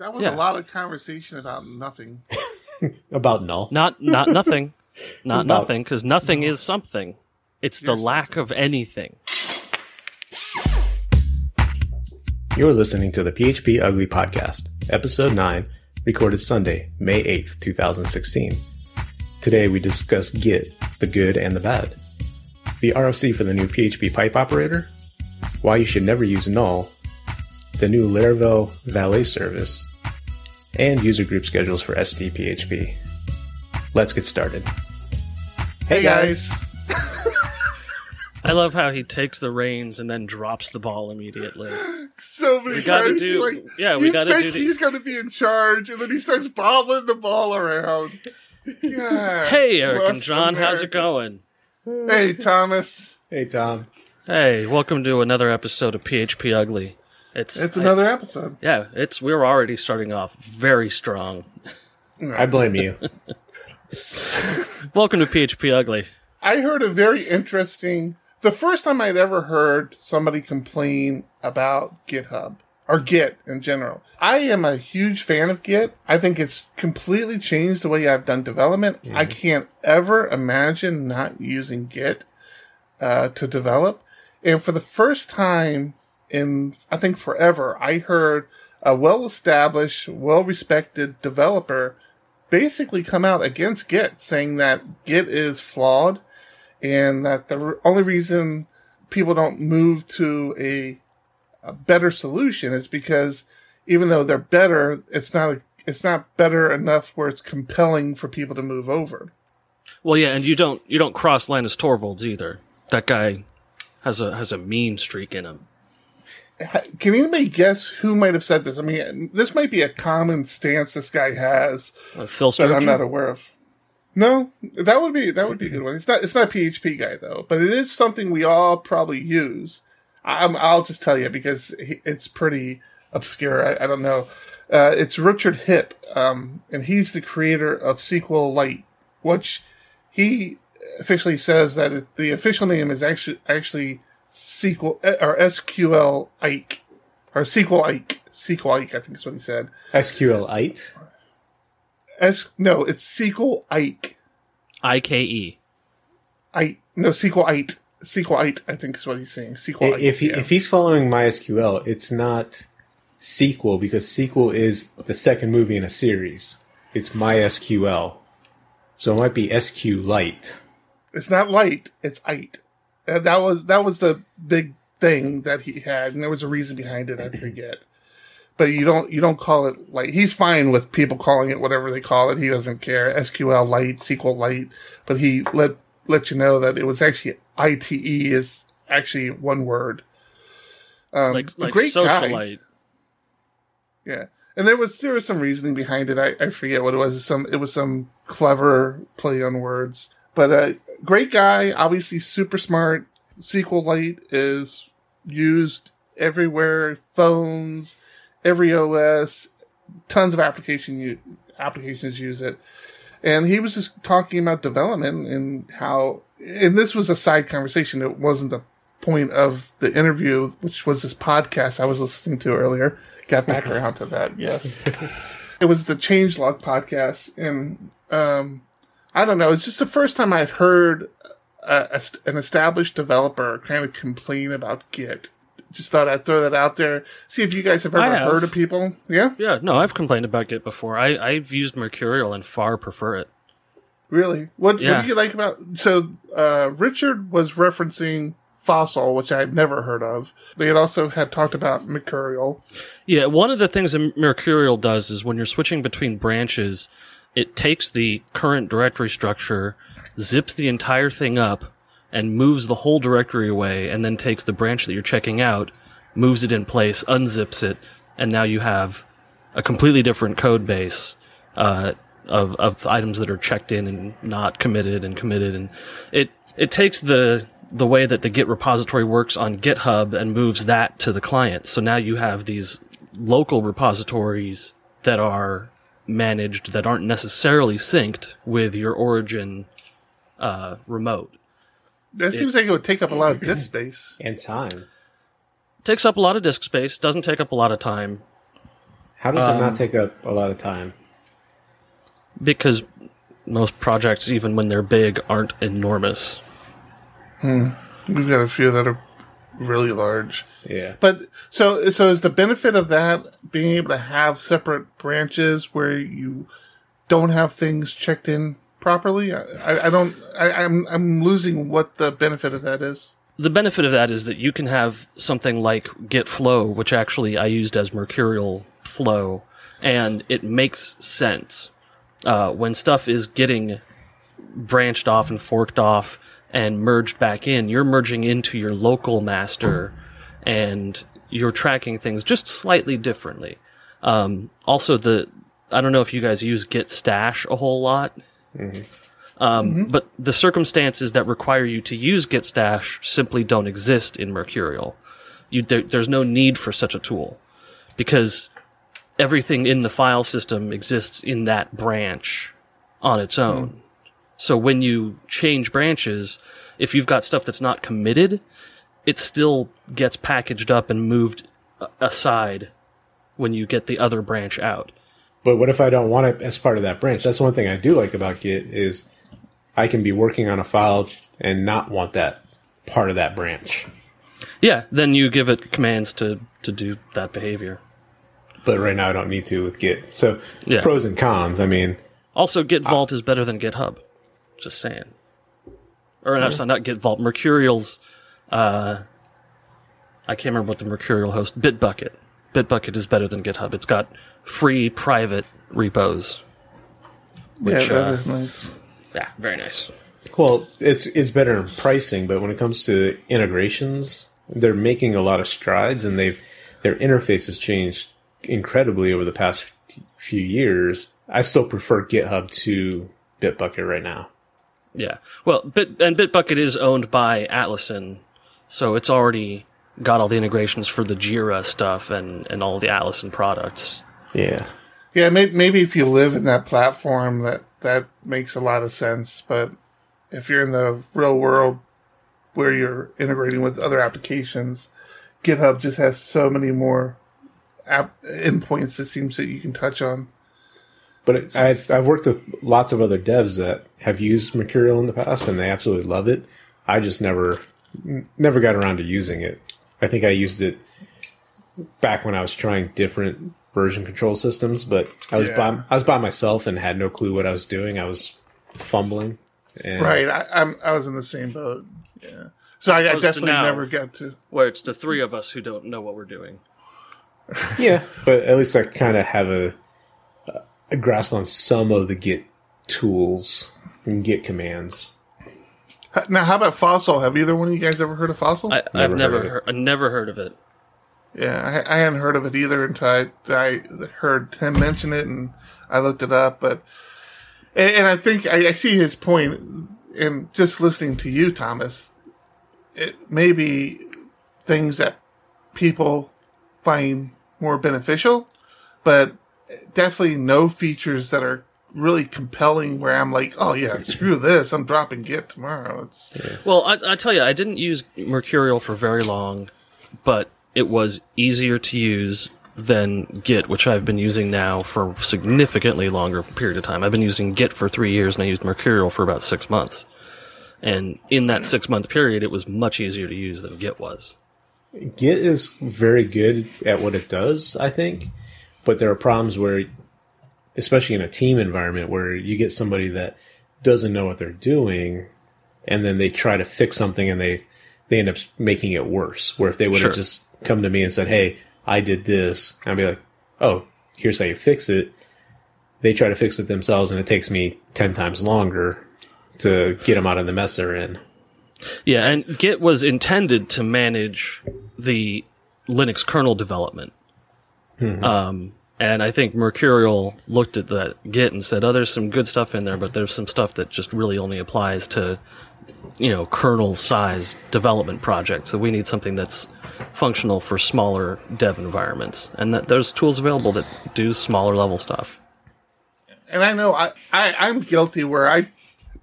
That was a lot of conversation about nothing. About null. Not nothing. Not about nothing, because nothing is something. It's the lack of anything. You're listening to the PHP Ugly Podcast, Episode 9, recorded Sunday, May 8th, 2016. Today we discuss Git, the good and the bad, the RFC for the new PHP pipe operator, why you should never use null, the new Laravel Valet service, and user group schedules for SDPHP. Let's get started. Hey guys! I love how he takes the reins and then drops the ball immediately. So many times. We got to do. He's going to be in charge, and then he starts bobbling the ball around. Yeah. Hey, Eric and John, how's it going? Hey, Thomas. Hey, Tom. Hey, welcome to another episode of PHP Ugly. It's another episode. Yeah, we're already starting off very strong. I blame you. Welcome to PHP Ugly. I heard a very interesting. The first time I'd ever heard somebody complain about GitHub, or Git in general. I am a huge fan of Git. I think it's completely changed the way I've done development. Mm-hmm. I can't ever imagine not using Git to develop. And for the first time in, I think, forever, I heard a well-established, well-respected developer basically come out against Git, saying that Git is flawed, and that the only reason people don't move to a better solution is because even though they're better, it's not better enough where it's compelling for people to move over. Well, yeah, and you don't cross Linus Torvalds either. That guy has a mean streak in him. Can anybody guess who might have said this? I mean, this might be a common stance this guy has, Phil Sturgeon? That I'm not aware of. No, that would be a good one. It's not a PHP guy though, but it is something we all probably use. I'll just tell you because it's pretty obscure. I don't know. It's Richard Hipp, and he's the creator of SQLite, which he officially says that the official name is actually SQLite, I think is what he said. SQLite. No, it's SQLite. IKE. SQLite. SQLite, I think is what he's saying. SQLite. If he's following MySQL, it's not sequel, because sequel is the second movie in a series. It's MySQL. So it might be SQLite. It's not light, it's ite. That was the big thing that he had, and there was a reason behind it. I forget, but you don't call it light. He's fine with people calling it whatever they call it. He doesn't care. SQLite, SQLite, but he let you know that it was actually ite is actually one word. Like great socialite. Guy. Yeah, and there was some reasoning behind it. I forget what it was. It was some clever play on words. But great guy, obviously super smart. SQLite is used everywhere, phones, every OS, tons of applications use it. And he was just talking about development and how, and this was a side conversation. It wasn't the point of the interview, which was this podcast I was listening to earlier. Got back around to that, yes. It was the Changelog podcast, and I don't know. It's just the first time I've heard an established developer kind of complain about Git. Just thought I'd throw that out there. See if you guys have ever heard of people. Yeah? Yeah. No, I've complained about Git before. I've used Mercurial and far prefer it. Really? What do you like about... So Richard was referencing Fossil, which I've never heard of. They had also had talked about Mercurial. Yeah, one of the things that Mercurial does is when you're switching between branches... It takes the current directory structure, zips the entire thing up, and moves the whole directory away, and then takes the branch that you're checking out, moves it in place, unzips it, and now you have a completely different code base of items that are checked in and not committed and committed. And it takes the way that the Git repository works on GitHub and moves that to the client. So now you have these local repositories that are... managed that aren't necessarily synced with your origin remote. That seems like it would take up a lot of disk space. And time. Takes up a lot of disk space, doesn't take up a lot of time. How does it not take up a lot of time? Because most projects, even when they're big, aren't enormous. We've got a few that are really large. Yeah. But so is the benefit of that being able to have separate branches where you don't have things checked in properly? I'm losing what the benefit of that is. The benefit of that is that you can have something like Git Flow, which actually I used as Mercurial Flow, and it makes sense. When stuff is getting branched off and forked off and merged back in, you're merging into your local master and you're tracking things just slightly differently. Also, I don't know if you guys use Git Stash a whole lot, but the circumstances that require you to use Git Stash simply don't exist in Mercurial. There's no need for such a tool because everything in the file system exists in that branch on its own. So when you change branches, if you've got stuff that's not committed, it still gets packaged up and moved aside when you get the other branch out. But what if I don't want it as part of that branch? That's one thing I do like about Git is I can be working on a file and not want that part of that branch. Yeah, then you give it commands to do that behavior. But right now I don't need to with Git. So yeah. Pros and cons, I mean. Also, Git Vault is better than GitHub. Just saying. Or not Git Vault. Mercurial's, I can't remember what the Mercurial host, Bitbucket. Bitbucket is better than GitHub. It's got free private repos. Which, yeah, that is nice. Yeah, very nice. Well, it's better in pricing, but when it comes to integrations, they're making a lot of strides, and their interface has changed incredibly over the past few years. I still prefer GitHub to Bitbucket right now. Yeah, well, Bitbucket is owned by Atlassian, so it's already got all the integrations for the Jira stuff and all the Atlassian products. Yeah. Yeah, maybe if you live in that platform, that makes a lot of sense. But if you're in the real world where you're integrating with other applications, GitHub just has so many more endpoints, it seems, that you can touch on. But I've worked with lots of other devs that have used Mercurial in the past, and they absolutely love it. I just never got around to using it. I think I used it back when I was trying different version control systems, but I was by myself and had no clue what I was doing. I was fumbling. And right, I was in the same boat. Yeah, so I definitely never got to where it's the three of us who don't know what we're doing. Yeah, but at least I kind of have a grasp on some of the Git tools and Git commands. Now, how about Fossil? Have either one of you guys ever heard of Fossil? I've never heard of it. Yeah, I hadn't heard of it either until I heard him mention it, and I looked it up. But and I think I see his point, and just listening to you, Thomas, it may be things that people find more beneficial, but definitely no features that are really compelling where I'm like, oh yeah, screw this, I'm dropping Git tomorrow. Well, I tell you, I didn't use Mercurial for very long, but it was easier to use than Git, which I've been using now for a significantly longer period of time. I've been using Git for 3 years, and I used Mercurial for about 6 months. And in that 6-month period, it was much easier to use than Git was. Git is very good at what it does, I think, but there are problems where, especially in a team environment, where you get somebody that doesn't know what they're doing, and then they try to fix something, and they end up making it worse. Where if they would have just come to me and said, hey, I did this, I'd be like, oh, here's how you fix it. They try to fix it themselves, and it takes me 10 times longer to get them out of the mess they're in. Yeah, and Git was intended to manage the Linux kernel development. And I think Mercurial looked at that Git and said, oh, there's some good stuff in there, but there's some stuff that just really only applies to, kernel-size development projects. So we need something that's functional for smaller dev environments. And that there's tools available that do smaller-level stuff. And I know I'm guilty where I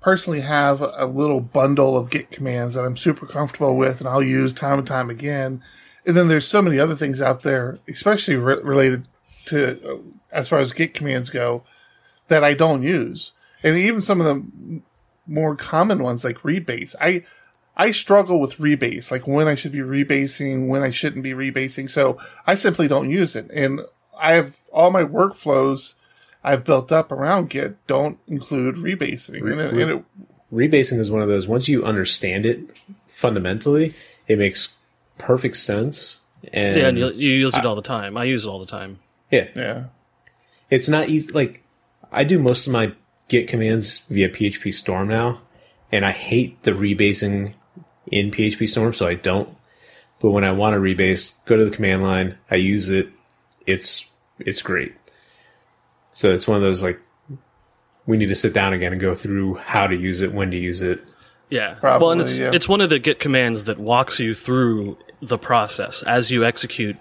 personally have a little bundle of Git commands that I'm super comfortable with and I'll use time and time again. And then there's so many other things out there, especially related to as far as Git commands go that I don't use. And even some of the more common ones like rebase. I struggle with rebase, like when I should be rebasing, when I shouldn't be rebasing. So I simply don't use it. And I have all my workflows I've built up around Git don't include rebasing. Rebasing is one of those, once you understand it fundamentally, it makes perfect sense. And yeah, and you use it all the time. I use it all the time. Yeah. It's not easy. Like, I do most of my Git commands via PHP Storm now, and I hate the rebasing in PHP Storm, so I don't. But when I want to rebase, go to the command line, I use it. It's great. So it's one of those, like, we need to sit down again and go through how to use it, when to use it. Yeah. Probably, well, and it's one of the Git commands that walks you through the process. As you execute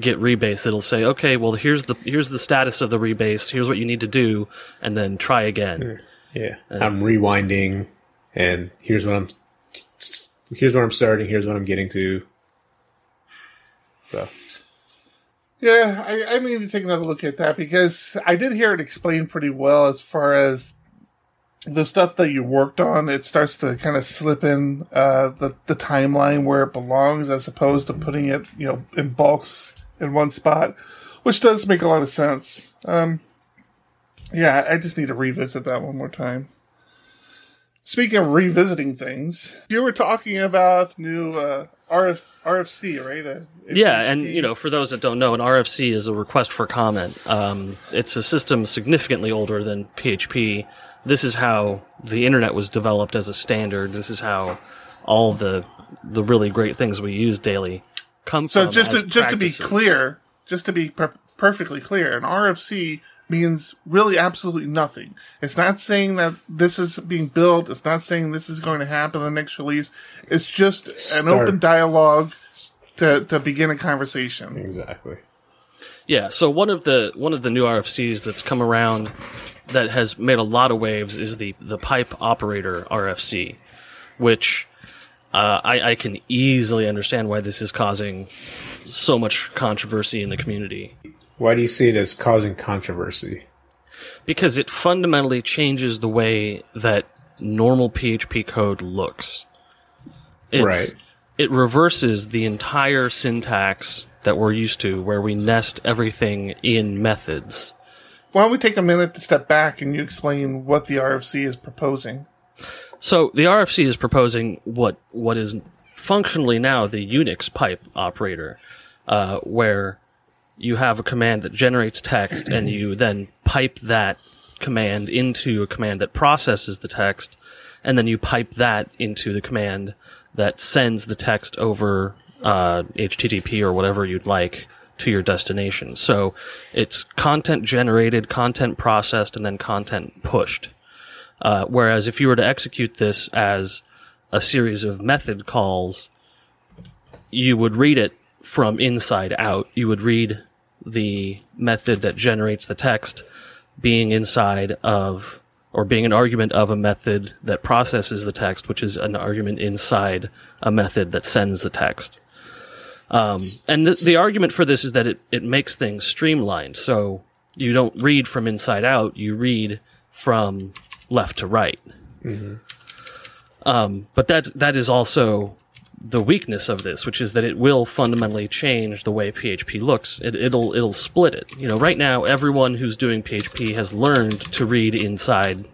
Git rebase, it'll say, okay, well, here's the status of the rebase. Here's what you need to do, and then try again. Yeah. And I'm rewinding, and here's where I'm starting. Here's what I'm getting to. So. Yeah, I need to take another look at that because I did hear it explained pretty well as far as the stuff that you worked on. It starts to kind of slip in the timeline where it belongs as opposed to putting it, in bulks in one spot, which does make a lot of sense. I just need to revisit that one more time. Speaking of revisiting things, you were talking about new RFC, right? Yeah, and for those that don't know, an RFC is a request for comment. It's a system significantly older than PHP. This is how the internet was developed as a standard. This is how all the really great things we use daily come from. So perfectly clear, an RFC means really absolutely nothing. It's not saying that this is being built. It's not saying this is going to happen in the next release. It's just an open dialogue to begin a conversation. Exactly. Yeah. So one of the new RFCs that's come around that has made a lot of waves is the Pipe Operator RFC, which I can easily understand why this is causing so much controversy in the community. Why do you see it as causing controversy? Because it fundamentally changes the way that normal PHP code looks. Right. It reverses the entire syntax that we're used to, where we nest everything in methods. Why don't we take a minute to step back and you explain what the RFC is proposing? So the RFC is proposing what is functionally now the Unix pipe operator, where you have a command that generates text and you then pipe that command into a command that processes the text, and then you pipe that into the command that sends the text over HTTP or whatever you'd like to your destination. So it's content generated, content processed, and then content pushed. Whereas if you were to execute this as a series of method calls, you would read it from inside out. You would read the method that generates the text being inside of, or being an argument of a method that processes the text, which is an argument inside a method that sends the text. And the argument for this is that it makes things streamlined. So you don't read from inside out, you read from left to right. Mm-hmm. But that is also the weakness of this, which is that it will fundamentally change the way PHP looks. It'll split it. Right now, everyone who's doing PHP has learned to read inside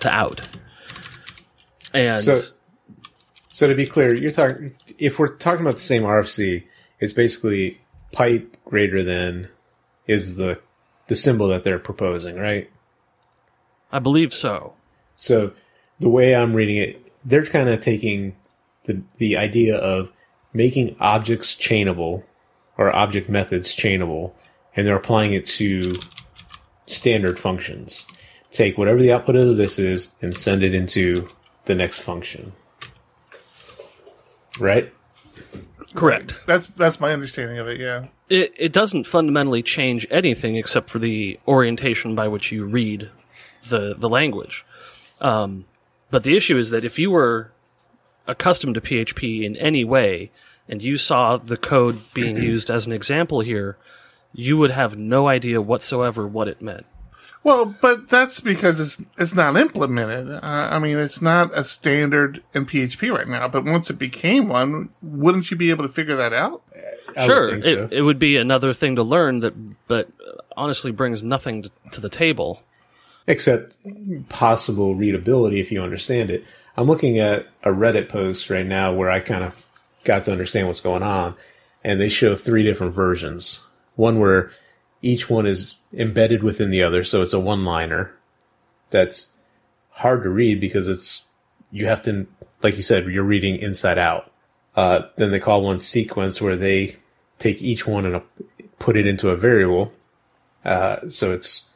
to out. And so to be clear, you're talking, if we're talking about the same RFC, it's basically pipe greater than is the symbol that they're proposing, right? I believe so. So the way I'm reading it, they're kind of taking the idea of making objects chainable or object methods chainable, and they're applying it to standard functions. Take whatever the output of this is and send it into the next function. Right? Correct. That's my understanding of it, yeah. It doesn't fundamentally change anything except for the orientation by which you read the language. But the issue is that if you were accustomed to PHP in any way, and you saw the code being used as an example here, you would have no idea whatsoever what it meant. Well, but that's because it's not implemented. I mean, it's not a standard in PHP right now, but once it became one, wouldn't you be able to figure that out? Sure, it would be another thing to learn, that, but honestly brings nothing to the table. Except possible readability if you understand it. I'm looking at a Reddit post right now where I kind of got to understand what's going on, and they show 3 different versions. One where each one is embedded within the other, so it's a one-liner that's hard to read because it's, you have to, like you said, you're reading inside out. Then they call one sequence, where they take each one and put it into a variable. So it's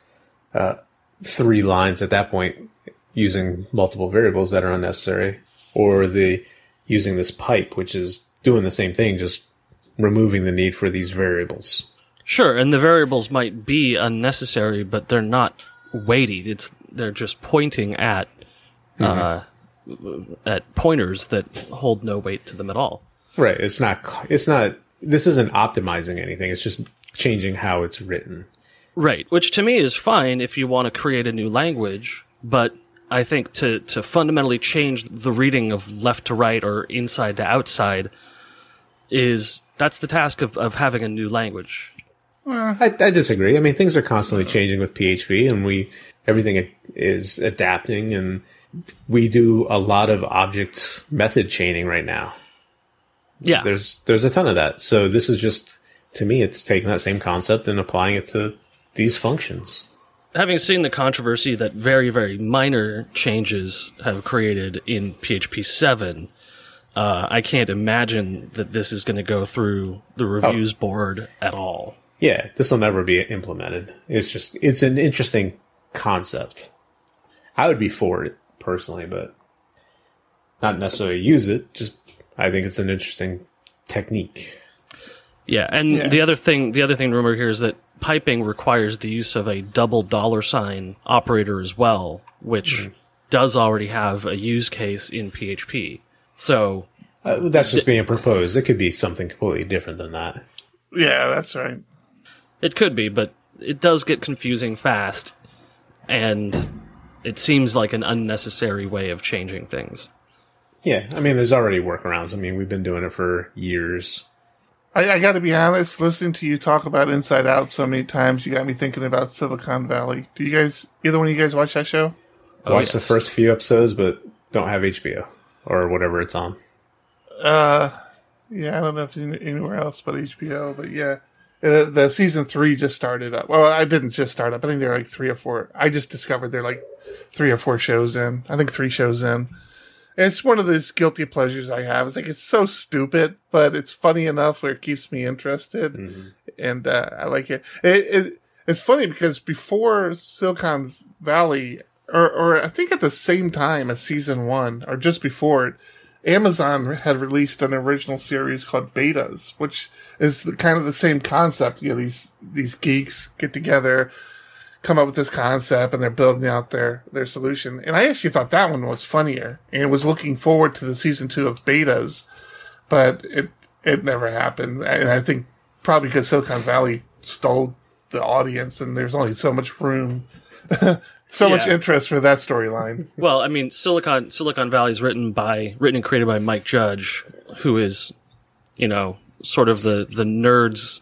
3 lines at that point using multiple variables that are unnecessary. Or the using this pipe, which is doing the same thing, just removing the need for these variables. Sure, and the variables might be unnecessary, but they're not weighty. They're just pointing at pointers that hold no weight to them at all. Right. It's not. This isn't optimizing anything. It's just changing how it's written. Right. Which to me is fine if you want to create a new language, but I think to fundamentally change the reading of left to right or inside to outside that's the task of having a new language. I disagree. I mean, things are constantly changing with PHP, and everything is adapting, and we do a lot of object method chaining right now. Yeah. There's a ton of that. So this is just, to me, it's taking that same concept and applying it to these functions. Having seen the controversy that very, very minor changes have created in PHP 7, I can't imagine that this is going to go through the reviews board at all. Yeah, this will never be implemented. It's an interesting concept. I would be for it personally, but not necessarily use it. Just, I think it's an interesting technique. Yeah, and yeah. The other thing to remember here is that piping requires the use of a double $ operator as well, which does already have a use case in PHP. So that's just being proposed. It could be something completely different than that. Yeah, that's right. It could be, but it does get confusing fast, and it seems like an unnecessary way of changing things. Yeah, I mean, there's already workarounds. I mean, we've been doing it for years. I got to be honest, listening to you talk about Inside Out so many times, you got me thinking about Silicon Valley. Do you guys, either one of you guys watch that show? I watched the first few episodes, but don't have HBO. Or whatever it's on. Yeah, I don't know if it's anywhere else but HBO, but yeah. The season 3 just started up. Well, I didn't just start up. I think there are like 3 or 4. I just discovered there are like 3 or 4 shows in. I think 3 shows in. And it's one of those guilty pleasures I have. It's like, it's so stupid, but it's funny enough where it keeps me interested. Mm-hmm. And I like it. It's funny because before Silicon Valley... Or I think at the same time as season 1, or just before it, Amazon had released an original series called Betas, which is kind of the same concept. You know, these geeks get together, come up with this concept, and they're building out their solution. And I actually thought that one was funnier, and was looking forward to the season 2 of Betas, but it never happened. And I think probably because Silicon Valley stole the audience, and there's only so much room. So much interest for that storyline. Well, I mean, Silicon Valley is written and created by Mike Judge, who is, you know, sort of the nerd's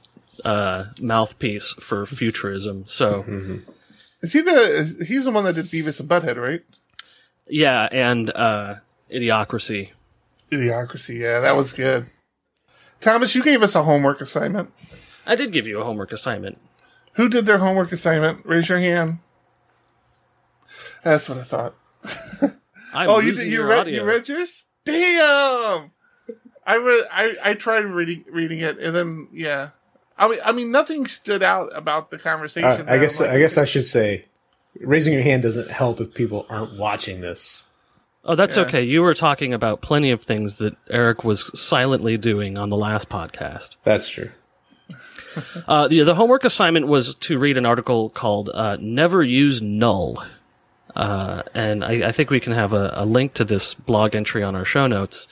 mouthpiece for futurism. So, Is he he's the one that did Beavis and Butthead, right? Yeah, and Idiocracy. Idiocracy, yeah, that was good. Thomas, you gave us a homework assignment. I did give you a homework assignment. Who did their homework assignment? Raise your hand. That's what I thought. You read yours? Damn! I tried reading it, and then I mean nothing stood out about the conversation. I guess I should say, raising your hand doesn't help if people aren't watching this. Oh, that's okay. You were talking about plenty of things that Eric was silently doing on the last podcast. That's true. The homework assignment was to read an article called "Never Use Null." And I think we can have a link to this blog entry on our show notes.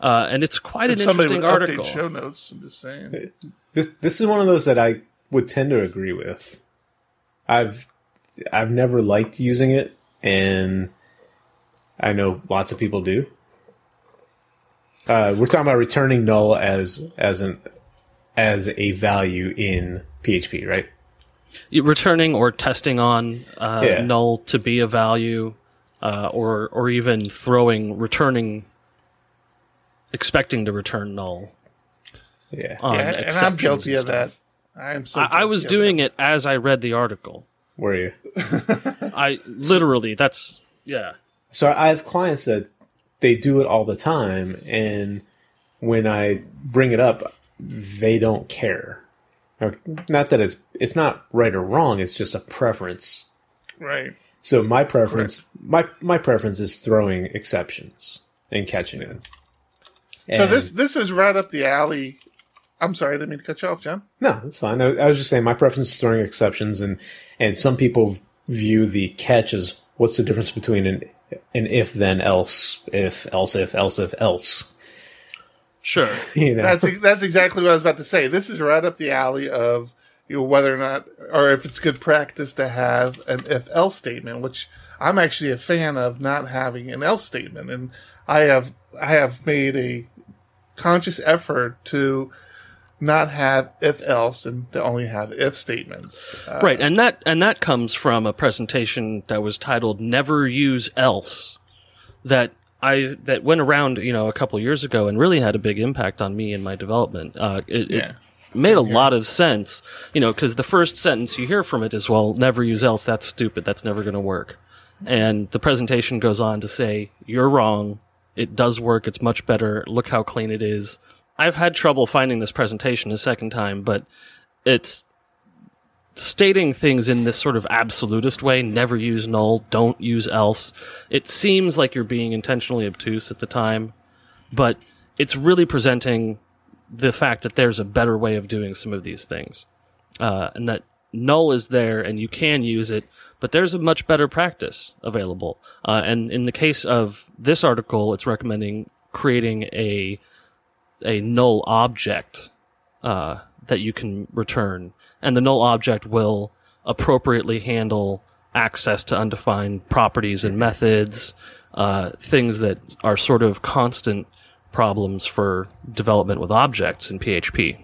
And it's quite an interesting article. Show notes, I'm just saying. This is one of those that I would tend to agree with. I've never liked using it, and I know lots of people do. We're talking about returning null as a value in PHP, right? Returning or testing on null to be a value, or even expecting to return null. Yeah, and I'm guilty of that. I was doing it as I read the article. Were you? I literally. That's yeah. So I have clients that they do it all the time, and when I bring it up, they don't care. Not that it's not right or wrong. It's just a preference. Right. So my preference, my preference is throwing exceptions and catching them. And so this is right up the alley. I'm sorry, I didn't mean to cut you off, John. No, that's fine. I was just saying my preference is throwing exceptions, and some people view the catch as what's the difference between an if then else, if else if else if else. Sure, you know? That's exactly what I was about to say. This is right up the alley of whether or not, or if it's good practice to have an if else statement, which I'm actually a fan of not having an else statement, and I have made a conscious effort to not have if else and to only have if statements. Right, and that comes from a presentation that was titled "Never Use Else," that went around a couple years ago and really had a big impact on me and my development. It made a lot of sense, because the first sentence you hear from it is, "Well, never use else. That's stupid. That's never going to work." And the presentation goes on to say, "You're wrong. It does work. It's much better. Look how clean it is." I've had trouble finding this presentation a second time, but it's stating things in this sort of absolutist way. Never use null. Don't use else. It seems like you're being intentionally obtuse at the time, but it's really presenting the fact that there's a better way of doing some of these things, and that null is there and you can use it, but there's a much better practice available. And in the case of this article, it's recommending creating a null object that you can return. And the null object will appropriately handle access to undefined properties and methods, things that are sort of constant problems for development with objects in PHP.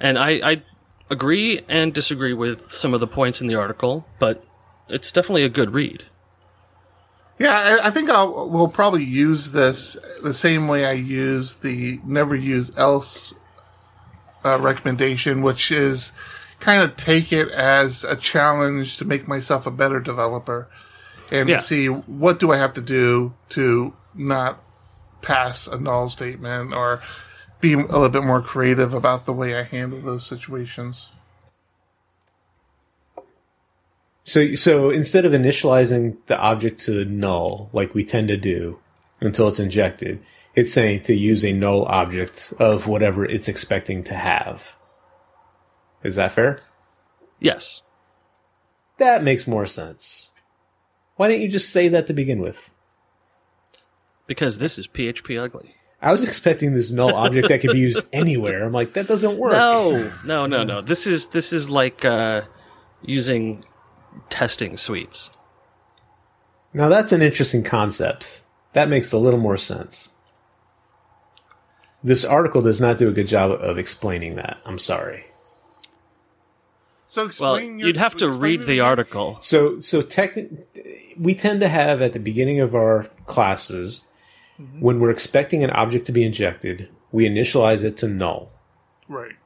And I agree and disagree with some of the points in the article, but it's definitely a good read. Yeah, I think we'll probably use this the same way I use the never use else recommendation, which is kind of take it as a challenge to make myself a better developer and to see what do I have to do to not pass a null statement or be a little bit more creative about the way I handle those situations. So instead of initializing the object to null, like we tend to do until it's injected, it's saying to use a null object of whatever it's expecting to have. Is that fair? Yes. That makes more sense. Why didn't you just say that to begin with? Because this is PHPUgly. I was expecting this null object that could be used anywhere. I'm like, that doesn't work. No. This is like using testing suites. Now that's an interesting concept. That makes a little more sense. This article does not do a good job of explaining that. I'm sorry. So you'd have to read the article. So we tend to have at the beginning of our classes, when we're expecting an object to be injected, we initialize it to null. Right.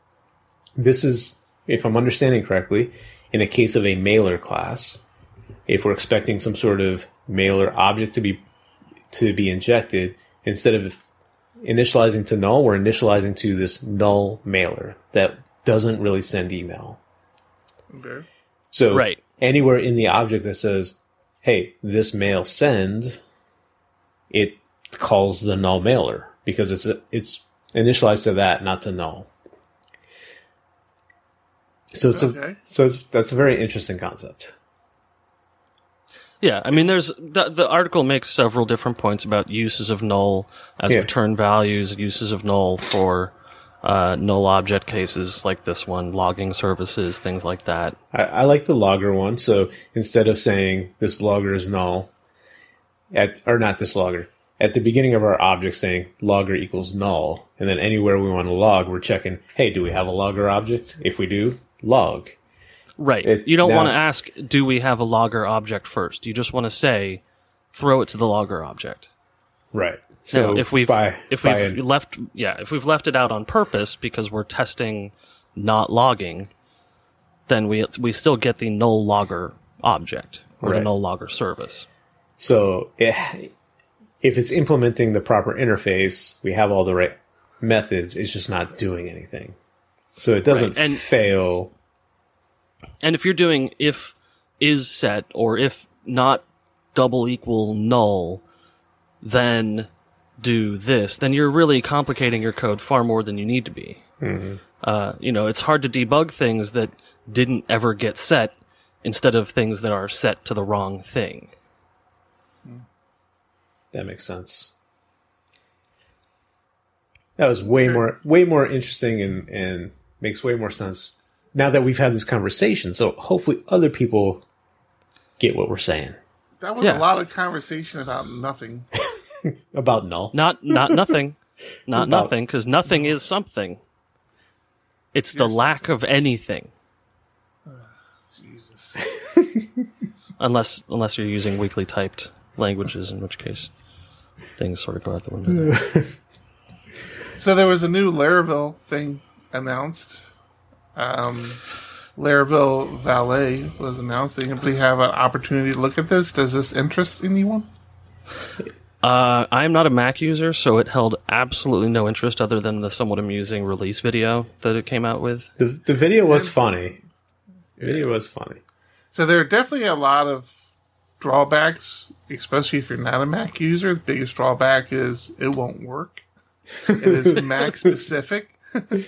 This is, if I'm understanding correctly, in a case of a mailer class, if we're expecting some sort of mailer object to be injected, instead of initializing to null, we're initializing to this null mailer that doesn't really send email. Okay. So anywhere in the object that says, hey, this mail send, it calls the null mailer because it's initialized to that, not to null. So that's a very interesting concept. Yeah, I mean, there's the article makes several different points about uses of null as return values, uses of null for null object cases like this one, logging services, things like that. I like the logger one. So instead of saying this logger is null, at the beginning of our object saying logger equals null, and then anywhere we want to log, we're checking, hey, do we have a logger object? If we do, log. Right. You don't want to ask, do we have a logger object first? You just want to say, throw it to the logger object. Right. So now, if we've left it out on purpose because we're testing not logging, then we still get the null logger object or the null logger service. So if it's implementing the proper interface, we have all the right methods. It's just not doing anything, so it doesn't fail. And if you're doing if is set or if not double equal null, then do this, then you're really complicating your code far more than you need to be. Mm-hmm. It's hard to debug things that didn't ever get set instead of things that are set to the wrong thing. That makes sense. That was way more interesting and makes way more sense now that we've had this conversation. So hopefully other people get what we're saying. That was a lot of conversation about nothing. About null. Not nothing. Not nothing, because nothing is something. It's the lack of anything. Jesus. Unless you're using weakly typed languages, in which case things sort of go out the window. So there was a new Laravel thing announced. Laravel Valet was announced. Did anybody have an opportunity to look at this? Does this interest anyone? I am not a Mac user, so it held absolutely no interest other than the somewhat amusing release video that it came out with. The video was funny. The video was funny. So there are definitely a lot of drawbacks, especially if you're not a Mac user. The biggest drawback is it won't work. It is Mac specific. But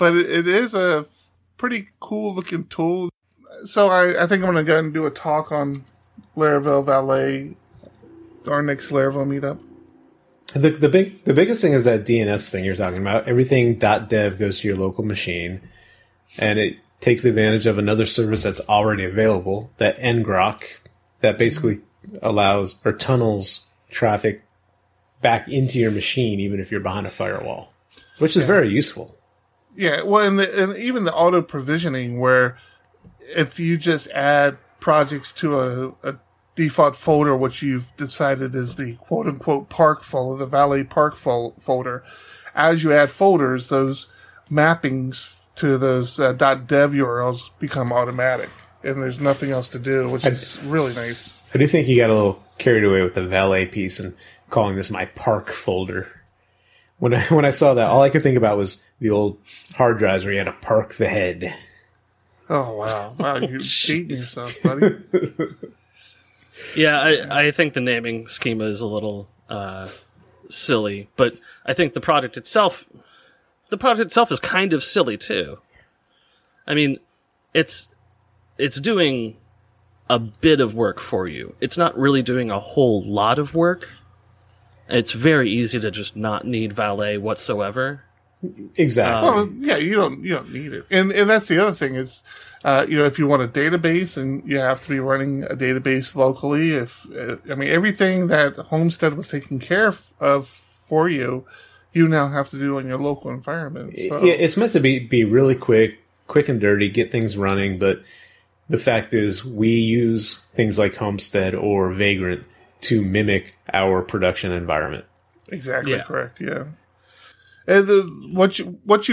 it is a pretty cool looking tool. So I think I'm going to go and do a talk on Laravel Valet, our next Laravel meetup. The biggest thing is that DNS thing you're talking about. Everything .dev goes to your local machine, and it takes advantage of another service that's already available, that ngrok, that basically allows or tunnels traffic back into your machine even if you're behind a firewall, which is very useful. Yeah, well, and even the auto provisioning, where if you just add projects to a default folder, which you've decided is the quote-unquote park folder, the Valet Park folder, as you add folders, those mappings to those .dev URLs become automatic, and there's nothing else to do, which is really nice. I do think you got a little carried away with the Valet piece and calling this my park folder. When I saw that, all I could think about was the old hard drives where you had to park the head. Oh, wow. Wow, you're cheating yourself, buddy. Yeah, I think the naming schema is a little silly, but I think the product itself is kind of silly too. I mean, it's doing a bit of work for you. It's not really doing a whole lot of work. It's very easy to just not need Valet whatsoever. Exactly. You don't need it, and that's the other thing is, if you want a database, and you have to be running a database locally. Everything that Homestead was taking care of for you, you now have to do in your local environment. So. Yeah, it's meant to be really quick and dirty, get things running. But the fact is, we use things like Homestead or Vagrant to mimic our production environment. Exactly correct. Yeah. And what you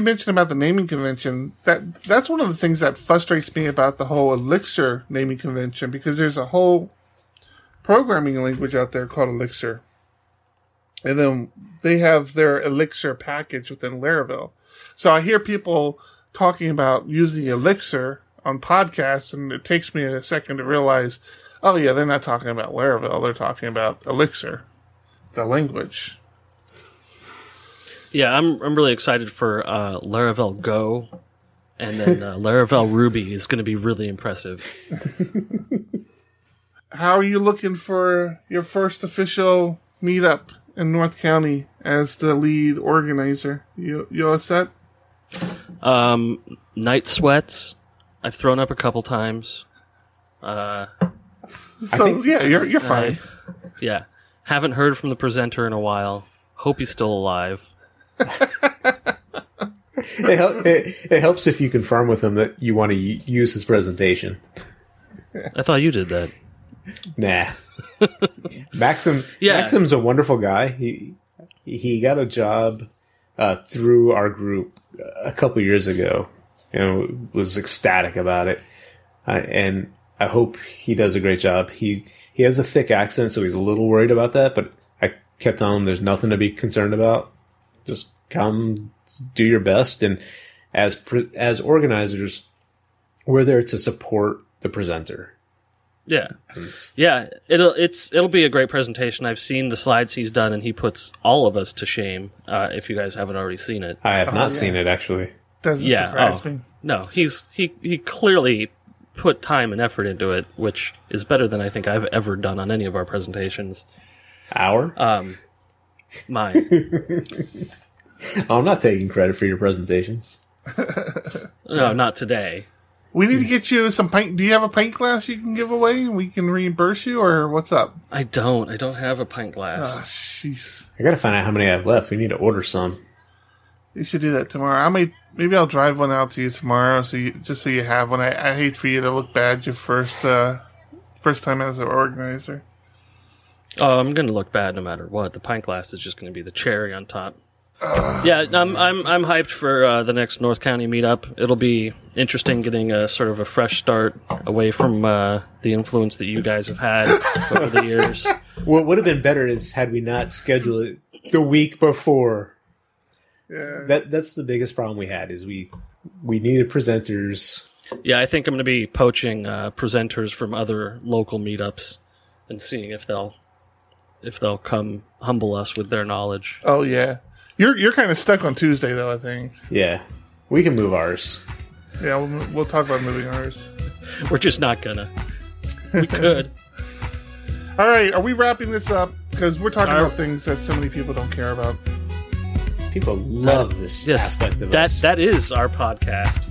mentioned about the naming convention, that's one of the things that frustrates me about the whole Elixir naming convention, because there's a whole programming language out there called Elixir. And then they have their Elixir package within Laravel. So I hear people talking about using Elixir on podcasts, and it takes me a second to realize, oh yeah, they're not talking about Laravel, they're talking about Elixir, the language. Yeah, I'm really excited for Laravel Go, and then Laravel Ruby is going to be really impressive. How are you looking for your first official meetup in North County as the lead organizer. You all set? Night sweats. I've thrown up a couple times. You're fine. Yeah. Haven't heard from the presenter in a while. Hope he's still alive. It helps if you confirm with him that you want to use his presentation. I thought you did that. Nah. Maxim's a wonderful guy. He got a job through our group a couple years ago and was ecstatic about it. And I hope he does a great job. He has a thick accent, so he's a little worried about that, but I kept telling him there's nothing to be concerned about. Just come do your best. And as organizers, we're there to support the presenter. Yeah. Yeah. It'll be a great presentation. I've seen the slides he's done, and he puts all of us to shame. If you guys haven't already seen it. I have not seen it, actually. Doesn't surprise me. No, he clearly put time and effort into it, which is better than I think I've ever done on any of our presentations. Mine. I'm not taking credit for your presentations. No, not today. We need to get you some pint. Do you have a pint glass you can give away and we can reimburse you, or what's up? I don't have a pint glass. Oh, jeez. I got to find out how many I have left. We need to order some. You should do that tomorrow. Maybe I'll drive one out to you tomorrow, so you have one. I hate for you to look bad your first time as an organizer. Oh, I'm going to look bad no matter what. The pint glass is just going to be the cherry on top. Yeah, I'm hyped for the next North County meetup. It'll be interesting getting a sort of a fresh start away from the influence that you guys have had over the years. What would have been better is had we not scheduled it the week before. Yeah. That's the biggest problem we had is we needed presenters. Yeah, I think I'm going to be poaching presenters from other local meetups and seeing if they'll come humble us with their knowledge. Oh yeah. You're kind of stuck on Tuesday, though, I think. Yeah. We can move ours. Yeah, we'll talk about moving ours. We're just not gonna. We could. All right, are we wrapping this up? Because we're talking about things that so many people don't care about. People love this aspect of us. That is our podcast.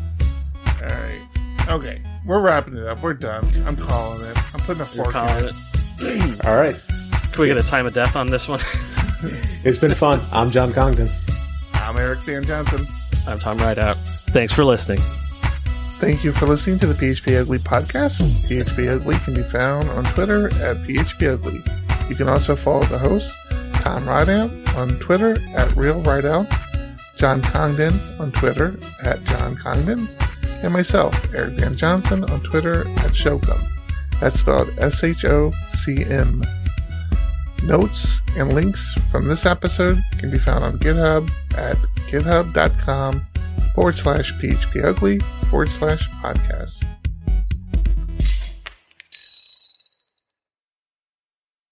All right. Okay, we're wrapping it up. We're done. I'm calling it. I'm putting a fork in it. All right. Can we get a time of death on this one? It's been fun. I'm John Congdon. I'm Eric Van Johnson. I'm Tom Rideout. Thanks for listening. Thank you for listening to the PHPUgly podcast. PHPUgly can be found on Twitter at PHPUgly. You can also follow the host, Tom Rideout, on Twitter at RealRideout, John Congdon on Twitter at John Congdon, and myself, Eric Van Johnson, on Twitter at Shocum. That's spelled SHOCM. Notes and links from this episode can be found on GitHub at github.com/PHPUgly/podcast.